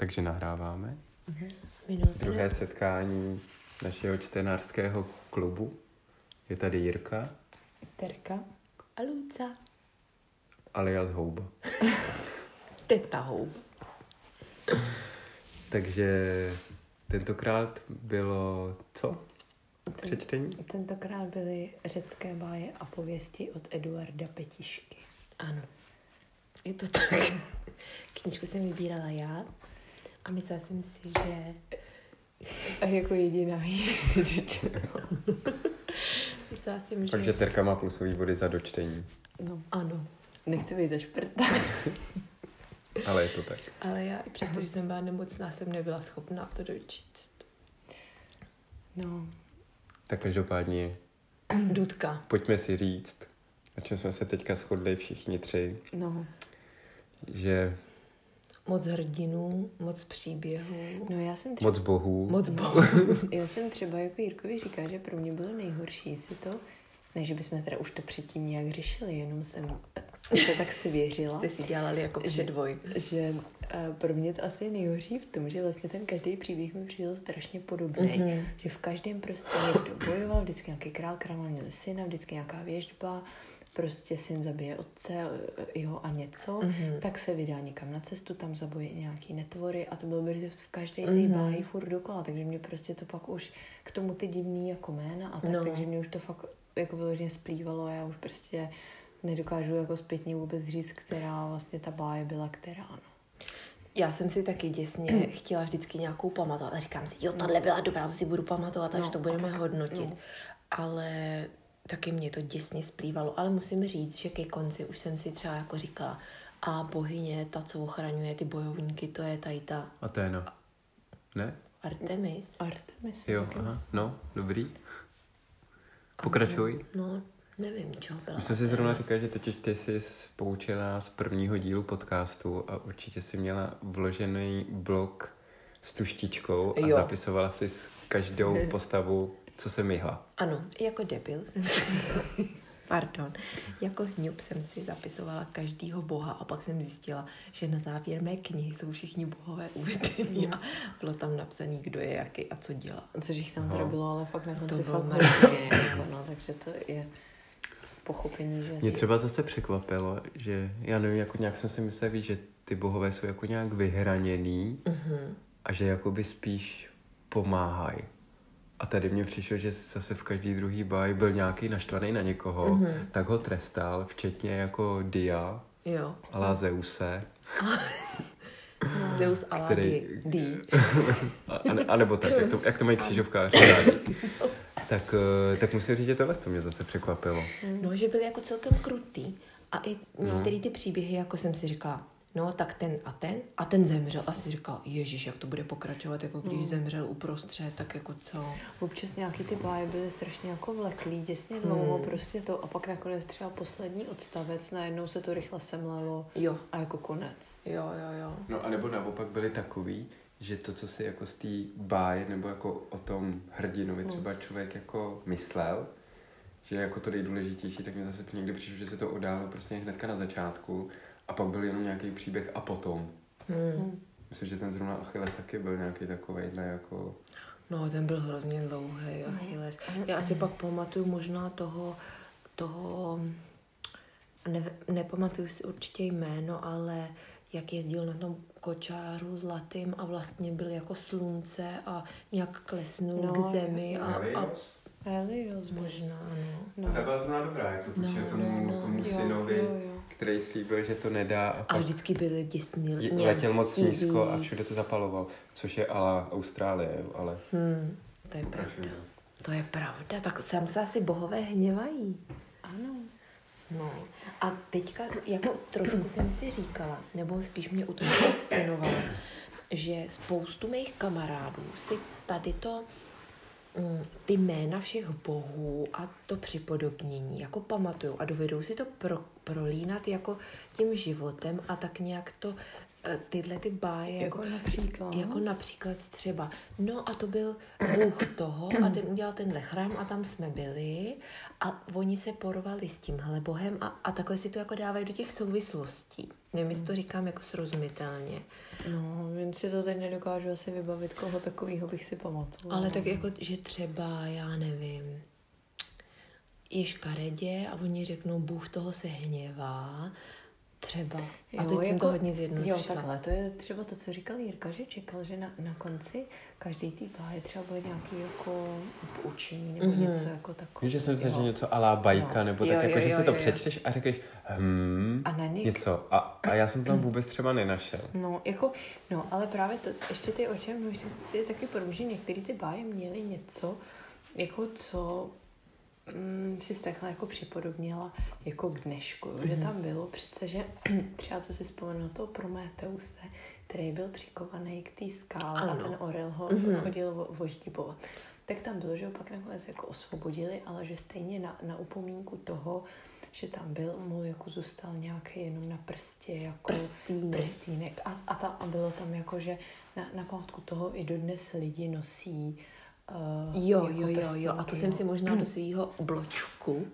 Takže nahráváme. Druhé setkání našeho čtenářského klubu. Je tady Jirka. Terka. A Luca. Alias Houba. Teta Houba. Takže tentokrát bylo co? Přečtení? Tentokrát byly řecké báje a pověsti od Eduarda Petišky. Ano. Je to tak. Knížku jsem vybírala já a myslela jsem si, že... A jako jediná myslela jsem, že... Takže Terka má plusový body za dočtení. No, ano. Nechci být za šprta. Ale je to tak. Ale já, přestože jsem byla nemocná, jsem nebyla schopná to dočíst. No. Tak každopádně... Důdka. Pojďme si říct, na čem jsme se teďka shodli všichni tři. No. Že... Moc hrdinů, moc příběhů. No, já jsem třeba... Moc bohů. Moc bohů. Já jsem třeba, jako Jirkovi říká, že pro mě bylo nejhorší si to, ne, že bychom teda už to předtím nějak řešili, jenom jsem se tak svěřila. Jste si dělali jako předvoj. Že pro mě to asi je nejhorší v tom, že vlastně ten každý příběh mi přišel strašně podobný. Mm-hmm. Že v každém prostě někdo bojoval, vždycky nějaký král měl syna, vždycky nějaká věštba, prostě syn zabije otce, jeho a něco, tak se vydá někam na cestu, tam zabojí nějaký netvory a to bylo by v každé té báji furt dokola, takže mě prostě to pak už k tomu ty divný jako jména a tak, no. Takže mě už to fakt jako vyloženě splývalo a já už prostě nedokážu jako zpětně vůbec říct, která vlastně ta báje byla, která ano. Já jsem si taky děsně chtěla vždycky nějakou pamatovat a říkám si, jo, tahle byla dobrá, to si budu pamatovat, až to budeme hodnotit. No. Ale taky mě to děsně splývalo, ale musím říct, že ke konci už jsem si třeba jako říkala, a bohyně, ta, co ochraňuje ty bojovníky, to je tady ta... Athena. Ne? Artemis. Jo, aha, no, dobrý. Pokračuj. No, nevím, čeho byla. My jsme si zrovna říkali, že totiž ty jsi poučila z prvního dílu podcastu a určitě jsi měla vložený blok s tuštičkou a zapisovala jsi každou postavu, co jsem jihla. Ano, jako debil jsem si... Pardon. Jako hňup jsem si zapisovala každýho boha a pak jsem zjistila, že na závěr mé knihy jsou všichni bohové uvedení a bylo tam napsaný, kdo je jaký a co dělá. Což jich tam teda bylo, ale fakt na konci to bylo mrtky, jako, no, takže to je pochopení, že... Mě třeba zase překvapilo, že já nevím, jako nějak jsem si myslela, že ty bohové jsou jako nějak vyhraněný a že jakoby spíš pomáhají. A tady mě přišlo, že zase v každý druhý báji byl nějaký naštvaný na někoho, tak ho trestal, včetně jako Dia, ala Zeuse. Zeus ala Di. A nebo tak, jak to mají křižovkáři. Tak musím říct, že tohle to mě zase překvapilo. No, že byli jako celkem krutý. A i některé ty příběhy, jako jsem si říkala, no tak ten zemřel. A si říkal, ježiš, jak to bude pokračovat, jako když zemřel uprostřed, tak jako co. Občas nějaký ty báje byly strašně jako vleklý, děsně dlouho, prostě to. A pak nakonec třeba poslední odstavec, najednou se to rychle semlelo a jako konec. Jo. No a nebo naopak byly takový, že to, co si jako z té báje, nebo jako o tom hrdinovi třeba člověk jako myslel, že jako to nejdůležitější, tak mě zase někdy přišlo, že se to odálo prostě hnedka na začátku. A pak byl jenom nějaký příběh a potom. Myslím, že ten zrovna Achilles taky byl nějaký takovejhle jako... No, ten byl hrozně dlouhý Achilles. Já si pak pamatuju možná toho... Nepamatuju si určitě jméno, ale jak jezdil na tom kočáru zlatým a vlastně byl jako slunce a nějak klesnul k zemi a... Helios možná, no. Ta byla zrovna dobrá, jak to počítal tomu synovi, který slíbil, že to nedá. A vždycky byl děsný. Letěl moc nízko a všude to zapaloval, což je ala Austrálie, ale... to je pravda. Tak sám se asi bohové hněvají. Ano. No. A teďka jako trošku jsem si říkala, nebo spíš mě u toho fascinovala, že spoustu mých kamarádů si tady to... ty jména všech bohů a to připodobnění jako pamatujou a dovedou si to prolínat jako tím životem a tak nějak to tyhle ty báje jako například třeba no a to byl bůh toho a ten udělal tenhle chrám a tam jsme byli a oni se porovali s tímhle bohem a takhle si to jako dávají do těch souvislostí. Nevím, jestli to říkám jako srozumitelně. No, jen si to teď nedokážu asi vybavit, koho takovýho bych si pamatovala. Ale tak jako, že třeba, já nevím, je škaredě a oni řeknou, Bůh toho se hněvá, třeba. Jo, a teď jako, jsem to hodně zjednodušila. Jo, takhle, to je třeba to, co říkal Jirka, že čekal, že na konci každý tý báje třeba bude nějaký jako poučení nebo něco jako takové. Víš, že jsem se, že něco alá bajka, no, nebo tak jako, že se to přečteš a řekneš něco. A já jsem tam vůbec třeba nenašel. No, jako, no, ale právě to, ještě ty o čem mluvím, je taky podobně, že některý ty báje měly něco, jako co si takhle jako připodobnila jako k dnešku, že tam bylo přece, že třeba co si vzpomenu toho Prometheuse, který byl přikovaný k té skále a ten orel ho chodil voždíbovat. Tak tam bylo, že ho pak nakonec jako osvobodili, ale že stejně na upomínku toho, že tam byl, mu jako zůstal nějaký jenom na prstě, jako prstínek. A bylo tam jako, že na památku toho i dodnes lidi nosí jo, a to jsem si možná do svýho bločku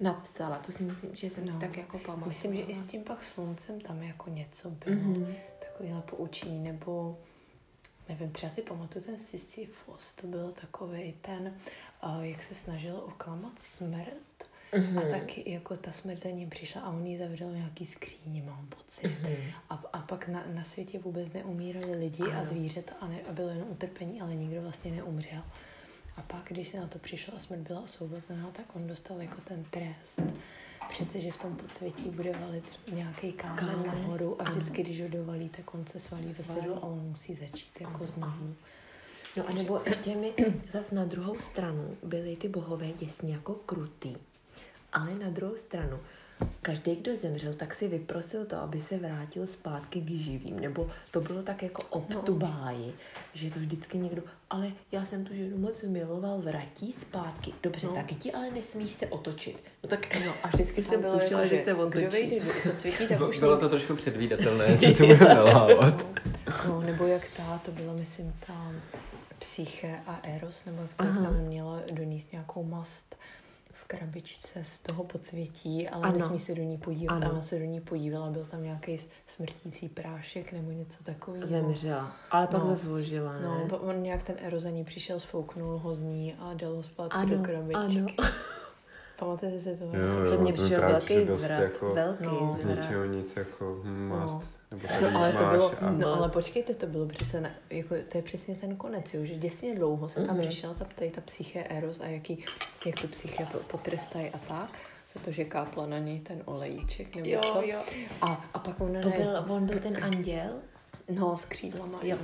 napsala. To si myslím, že jsem si tak jako pamatovala. Myslím, že i s tím pak sluncem tam jako něco bylo. Takovýhle poučení, nebo nevím, třeba si pamatuju ten Sisyfos, to byl takovej ten, jak se snažil oklamat smrt. A taky jako ta smrt za ním přišla a on jí zavřel nějaký skříni, mám pocit. A pak na světě vůbec neumírali lidi a zvířata a bylo jenom utrpení, ale nikdo vlastně neumřel. A pak, když se na to přišlo a smrt byla osvobozená, tak on dostal jako ten trest. Přece, že v tom podsvětí bude valit nějaký kámen nahoru a vždycky, když ho dovalí, tak on se svalí ze sedlu a on musí začít jako znovu. No a nebo ještě mi zase na druhou stranu byly ty bohové děsně jako krutý. Ale na druhou stranu, každý, kdo zemřel, tak si vyprosil to, aby se vrátil zpátky k živým. Nebo to bylo tak jako obtubáji, že to vždycky někdo, ale já jsem tu ženu moc miloval, vrátí zpátky. Dobře, tak jdi, ale nesmíš se otočit. No tak a vždycky jsem bylo tušila, jako, že se otočí. Kdo vejde do světí, tak už bylo to trošku předvídatelné, co se bude nalávat. No, nebo jak to bylo, myslím, ta Psyche a Eros, nebo jak tam měla donést nějakou mast krabičce z toho podsvětí, ale nesmí se do ní podívat. Ona se do ní podívala, byl tam nějaký smrtící prášek nebo něco takového. Zemřela, ale pak zazvožila, ne? No, on nějak ten Eros za ní přišel, sfouknul ho z ní a dal ho zpátky do krabičky. Pamatujete si to? To mě přišel velký zvrat. Jako velký zvrat. Z ničeho nic jako mast. No, ale to bylo, ale počkejte, to bylo přesně, jako, to je přesně ten konec, jo, že děsně dlouho se tam přišel ta Psyche Eros a jak tu Psyche potrestají a tak, protože kápla na něj ten olejíček nebo co. A pak on byl ten anděl? No, s křídlama. Jo.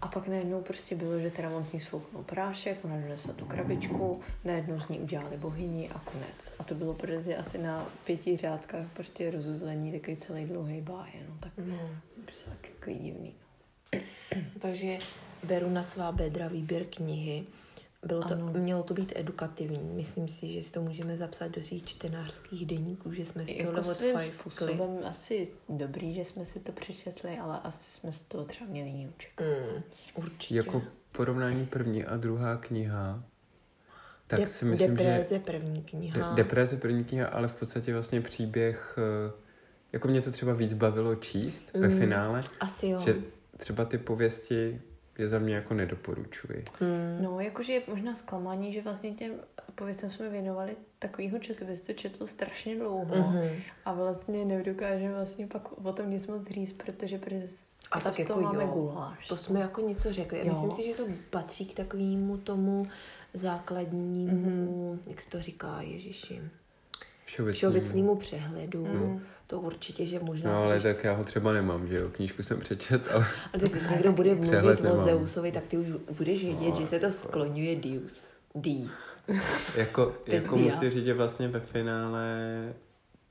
A pak najednou prostě bylo, že teda on z ní sfouknul prášek, ona donesla tu krabičku, najednou z ní udělali bohyni a konec. A to bylo prostě asi na 5 řádkách prostě rozuzlení, takový celý dlouhý báje, no tak prostě takový divný. Takže beru na svá bedra výběr knihy. Mělo to být edukativní. Myslím si, že si to můžeme zapsat do svých čtenářských deníků, že jsme si to odfajfkli. Asi dobrý, že jsme si to přečetli, ale asi jsme si to třeba měli něčekat. Určitě. Jako porovnání první a druhá kniha, tak si myslím, že... první kniha. Depréze první kniha, ale v podstatě vlastně příběh... Jako mě to třeba víc bavilo číst ve finále. Asi jo. Že třeba ty pověsti... je za mě jako nedoporučuji. No, jakože je možná zklamání, že vlastně těm pověcem jsme věnovali takovýho času, by se to četlo strašně dlouho a vlastně nedokážeme vlastně pak o tom nic moc říct, protože a tak jako máme guláš. To jsme jako něco řekli. Myslím si, že to patří k takovému tomu základnímu, jak se to říká, Ježiši, všeobecnému přehledu. To určitě, že možná... No, ale když... tak já ho třeba nemám, že jo? Knížku jsem přečet, ale... A tak když někdo bude mluvit o Zeusovi, tak ty už budeš vědět, že se to skloňuje Deus. Jako musím říct, že vlastně ve finále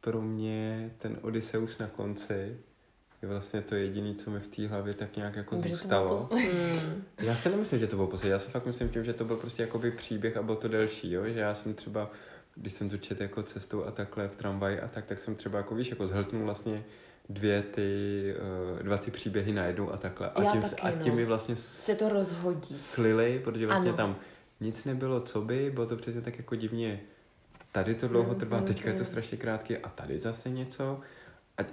pro mě ten Odysseus na konci je vlastně to jediný, co mi v té hlavě tak nějak jako zůstalo. Já si nemyslím, že to bylo poslední. Já si fakt myslím tím, že to byl prostě jakoby příběh a bylo to delší, jo? Že já jsem třeba... Když jsem to čet jako cestou a takhle v tramvaji a tak jsem třeba jako víš, jako zhltnul vlastně dva ty příběhy najednou a takhle. A tím mi vlastně se to rozhodí. Slily, protože vlastně tam nic nebylo, co by, bylo to přesně tak jako divně tady to dlouho trvá, teďka je to strašně krátké a tady zase něco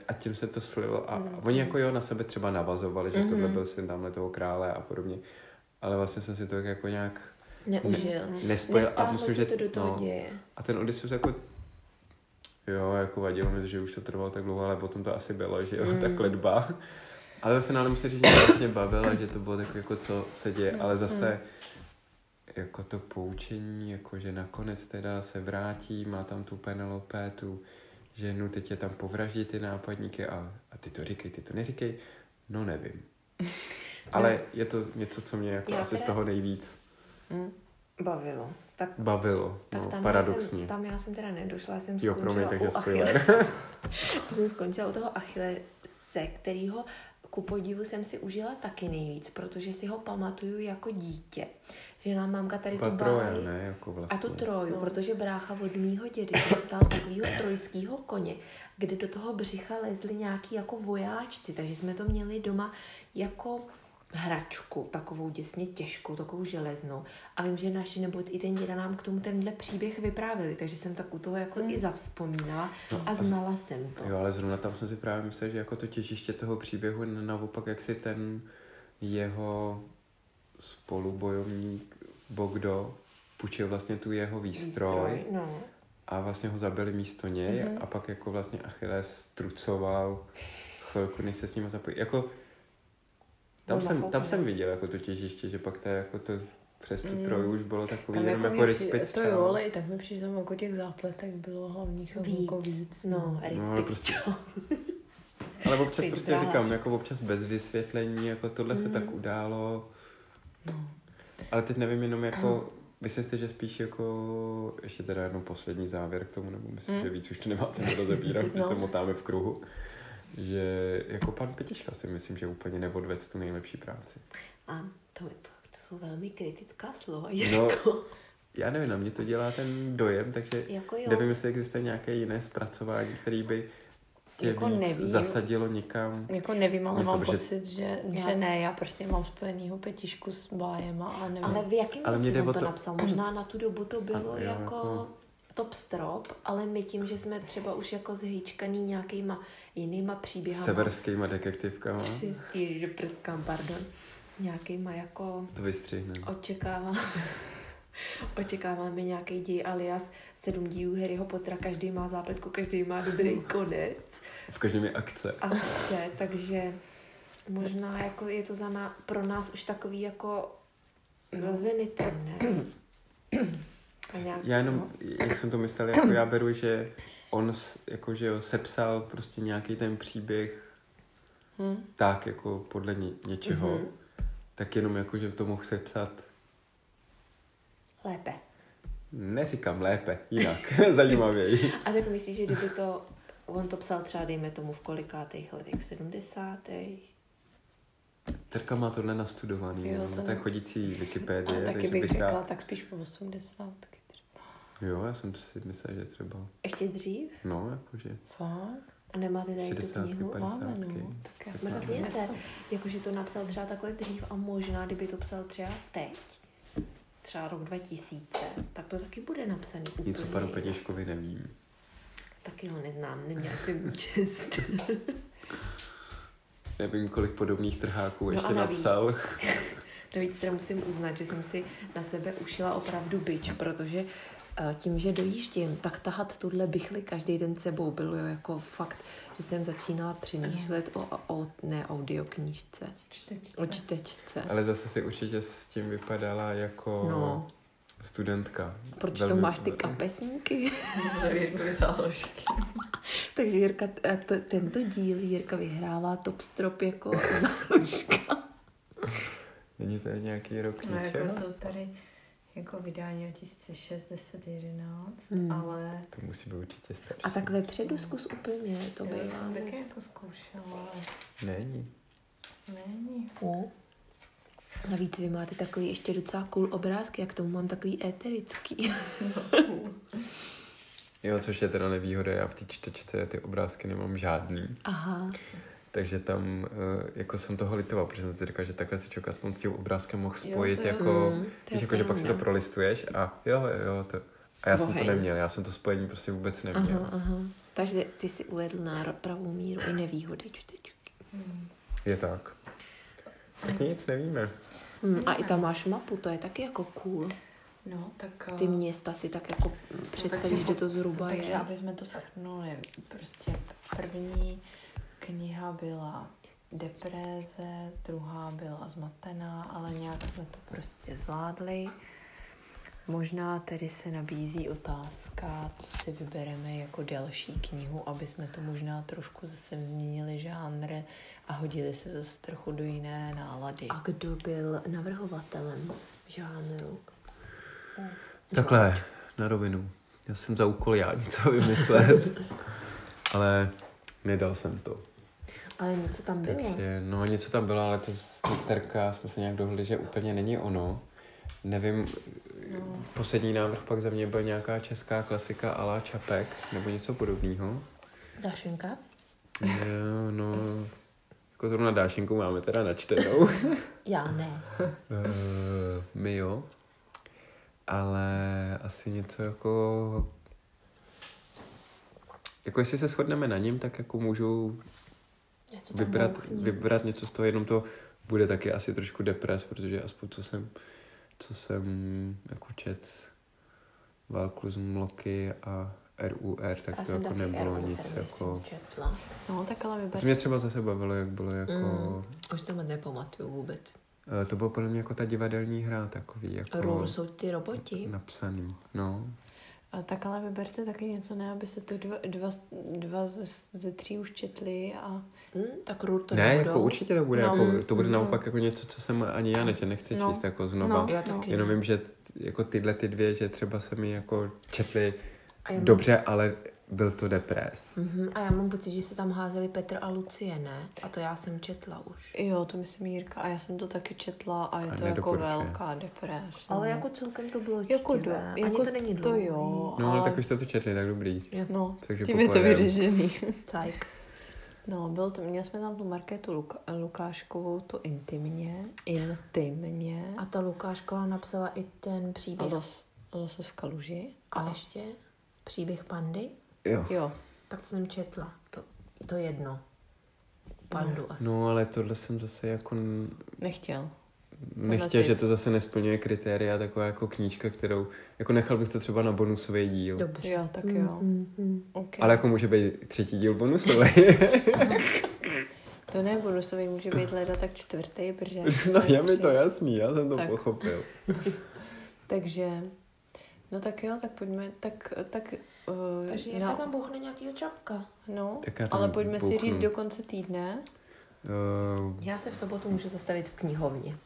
a tím se to slilo a oni jako jo na sebe třeba navazovali, že tohle byl syn tamhle toho krále a podobně, ale vlastně jsem si to jako nějak neužil, nespojil a musím, že to do toho děje. A ten Odysseus jako jo, jako vadilo mi, že už to trvalo tak dlouho, ale potom to asi bylo, že jo, takhle dba. Ale ve finále musím říct, že mě vlastně bavila, že to bylo tak jako, co se děje, ale zase jako to poučení, jako že nakonec teda se vrátí, má tam tu Penelope, tu ženu, teď je tam povraždí ty nápadníky a ty to říkej, ty to neříkej, no nevím. Ale je to něco, co mě jako asi z toho nejvíc bavilo. Tak tam paradoxně. Já jsem teda nedošla, jsem skončila u Achille. Jsem skončila u toho Achillese, kterýho ku podivu jsem si užila taky nejvíc, protože si ho pamatuju jako dítě. Že nám mámka tady tu báji jako vlastně. A tu Troju, protože brácha od mýho dědy dostal takovýho trojskýho koně, kde do toho břicha lezli nějaký jako vojáčci, takže jsme to měli doma jako hračku, takovou děsně těžkou, takovou železnou. A vím, že naši nebo i ten děda nám k tomu tenhle příběh vyprávěli, takže jsem tak u toho jako i zavzpomínala a znala jsem to. Jo, ale zrovna tam jsem si právě myslela, že jako to těžiště toho příběhu naopak, jak si ten jeho spolubojovník Bogdo půjčil vlastně tu jeho výstroj a vlastně ho zabili místo něj a pak jako vlastně Achilles trucoval chvilku, než se s nima zapojil. Jako Tam jsem viděl jako to těžiště, že pak jako to přes tu Troju už bylo takový tam jenom jako respect. To jo, ale i tak mi přijde tam jako těch zápletek bylo hlavních jako víc. No, respect prostě, ale občas prostě říkám, jako občas bez vysvětlení, jako tohle se tak událo. No. Ale teď nevím jenom jako, myslím si, že spíš jako, ještě teda jednou poslední závěr k tomu, nebo myslím, že víc už to nemá co rozebírat, když se motáme v kruhu. Že jako pan Petiška si myslím, že úplně neodvedl tu nejlepší práci. A to jsou velmi kritická slova, Jirko. No, já nevím, na mě to dělá ten dojem, takže jako nevím, jestli existuje nějaké jiné zpracování, které by tě jako víc zasadilo někam. Jako nevím, ale mám pocit, že ne, já prostě mám spojenýho Petišku s bájem a nevím. Ale v jakém moci on to napsal? Možná na tu dobu to bylo jako top strop, ale my tím, že jsme třeba už jako zhýčkaný nějakýma jinýma příběhama. Severskýma detektivkama. Ježiš, prskám, pardon. Nějakýma jako... To vystřihneme. Očekáváme nějaký děj alias 7 dílů Harryho Pottera, každý má zápletku, každý má dobrý konec. V každém je akce. Akce, takže možná jako je to pro nás už takový jako zazenitem, ne? Já jenom, jak jsem to myslel, jako já beru, že on jakože sepsal prostě nějaký ten příběh tak jako podle něčeho, tak jenom jakože to mohl sepsat lépe. Neříkám lépe, jinak, zajímavěji. A tak myslíš, že kdyby on to psal třeba dejme tomu v kolikátých letech, v 70. Terka má tohle nastudovaný, to je chodící Wikipedie. A taky bych řekla, tak spíš po 80. Jo, já jsem si myslela, že třeba... Ještě dřív? No, jakože... Fakt? A nemáte tady tu knihu? Máme, no. Tak jakože to napsal třeba takhle dřív a možná, kdyby to psal třeba teď, třeba rok 2000, tak to taky bude napsaný úplně. Nic o panu Petiškovi nevím. Taky ho neznám, neměla jsem čest. Nevím, kolik podobných trháků ještě napsal. Navíc teda musím uznat, že jsem si na sebe ušila opravdu bič, protože tím, že dojíždím, tak tahat tuhle bychli každý den sebou bylo jako fakt, že jsem začínala přemýšlet o čtečce. Ale zase si určitě s tím vypadala jako studentka. Proč velmi... to máš ty kapesníky? Jirkovi záložky. Takže Jirka, tento díl Jirka vyhrává top strop jako záložka. Není tady nějaký rok ničeho? No jako jsou tady jako vydání 2006, 10, 11, ale... To musí být určitě starší. A tak vepředu zkus úplně, to bývá. Já jsem taky jako zkoušela, ale... Není. Navíc vy máte takový ještě docela cool obrázky, jak tomu mám takový éterický. Jo, což je teda nevýhoda, já v té čtečce ty obrázky nemám žádný. Aha. Takže tam jako jsem toho litoval, protože jsem si říkal, že takhle si člověk aspoň s tím obrázkem mohl spojit, jako, víš, jako že pak si to prolistuješ a jo, to A já jsem to neměl, já jsem to spojení prostě vůbec neměl. Aha. Takže ty si uvedl na pravou míru i nevýhody čtečky. Je tak. Tak nic nevíme. A i tam máš mapu, to je taky jako cool. No, tak... Ty města si tak jako představíš, že to zhruba takže je. Takže aby jsme to shrnuli, prostě první kniha byla depreze, druhá byla zmatená, ale nějak jsme to prostě zvládli. Možná tedy se nabízí otázka, co si vybereme jako další knihu, aby jsme to možná trošku zase změnili žánr a hodili se zase trochu do jiné nálady. A kdo byl navrhovatelem žánru? Takhle, na rovinu. Já jsem za úkol já něco vymyslet, ale nedal jsem to. Ale něco tam bylo. Takže, no něco tam bylo, ale to z terka jsme se nějak dohodli, že úplně není ono. Nevím, no. Poslední návrh pak za mě byl nějaká česká klasika à la Čapek, nebo něco podobného. Dášenka? No, jako zrovna Dášenku máme teda načtenou. Já ne. My jo. Ale asi něco jako jestli se shodneme na něm, tak jako můžu vybrat něco z toho, jenom to bude taky asi trošku depres, protože aspoň co jsem jako čet Válku z mloky a R.U.R, tak to jako nebylo nic jako... No, tak ale vyber... To mě třeba zase bavilo, jak bylo jako... Už to nepamatuju vůbec. To bylo podle mě jako ta divadelní hra takový, jako... R.U.R jsou ty roboti. Napsaný, no. A tak ale vyberte taky něco, ne, abyste to dva ze tří už četli a tak R.U.R to nebudou. Ne, jako určitě nebude, jako, to bude naopak jako něco, co jsem ani já nechci číst jako znova. Jenom vím, že jako tyhle ty dvě, že třeba se mi jako četli dobře, ale byl to depres. A já mám pocit, že se tam házeli Petr a Lucie, ne? A to já jsem četla už. Jo, to myslím Jirka. A já jsem to taky četla a je to jako velká depres. Ale jako celkem to bylo čtivé. Ani to není dlouhý. Jo, no, ale tak už jste to četli, tak dobrý. No, takže tím popojem. Je to vyřešený. Tak. No, měli jsme tam tu Markétu Lukáškovou, to intimně. A ta Lukášková napsala i ten příběh. Los v kaluži. A ještě příběh pandy. Jo. Tak to jsem četla. To jedno. Pandu asi. No, ale tohle jsem zase jako... Nechtěl, že to zase nesplňuje kritéria, taková jako knížka, kterou... Jako nechal bych to třeba na bonusový díl. Dobře. Jo, tak jo. Okay. Ale jako může být třetí díl bonusový. To ne bonusový, může být leda tak čtvrtý, protože... No, je mi to jasný, já jsem to tak pochopil. Takže... No tak jo, tak pojďme, tak... Takže Jirka tam bouchne nějakýho Čapka. No, ale pojďme si říct do konce týdne. Já se v sobotu můžu zastavit v knihovně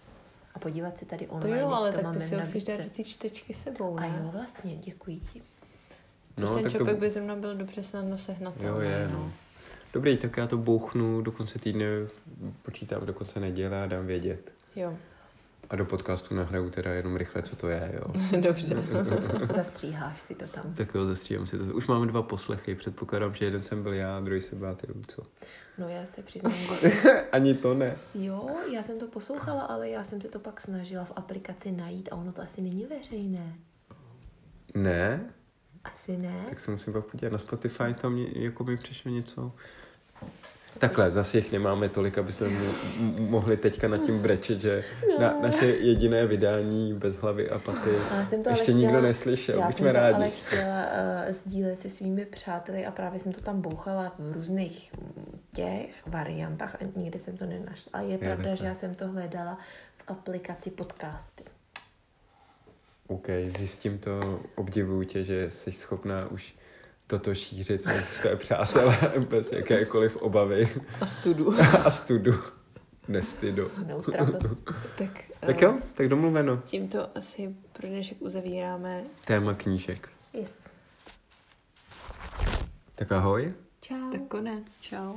a podívat si tady online. To jo, ale tak ty si ho chceš dát ty čtečky sebou, ne? A jo, vlastně, děkuji ti. No, ten Čapek by zrovna byl dobře snadno sehnatelný. Jo, je, no. Dobrý, tak já to bouchnu do konce týdne, počítám do konce neděle a dám vědět. Jo. A do podcastu nahraju teda jenom rychle, co to je, jo. Dobře. Zastříháš si to tam. Tak jo, zastříhám si to. Už máme 2 poslechy. Předpokládám, že jeden jsem byl já, druhý se byla ty co. No já se přiznám. Ani to ne. Jo, já jsem to poslouchala, ale já jsem se to pak snažila v aplikaci najít a ono to asi není veřejné. Ne? Asi ne. Tak se musím pak podívat. Na Spotify tam jako mi přišlo něco... Takhle, zase jich nemáme tolik, aby jsme mohli teďka nad tím brečet, že naše jediné vydání bez hlavy a paty ještě nikdo neslyšel. Já jsem to ale chtěla sdílet se svými přáteli a právě jsem to tam bouchala v různých těch variantách a nikde jsem to nenašla. A je pravda, že já jsem to hledala v aplikaci podcasty. OK, zjistím to, obdivuju tě, že jsi schopná už toto šířit mezi své přátelé bez jakékoliv obavy. A studu. Nestydu. Tak jo, tak domluveno. Tímto asi pro dnešek uzavíráme téma knížek. Yes. Tak ahoj. Čau. Tak konec, čau.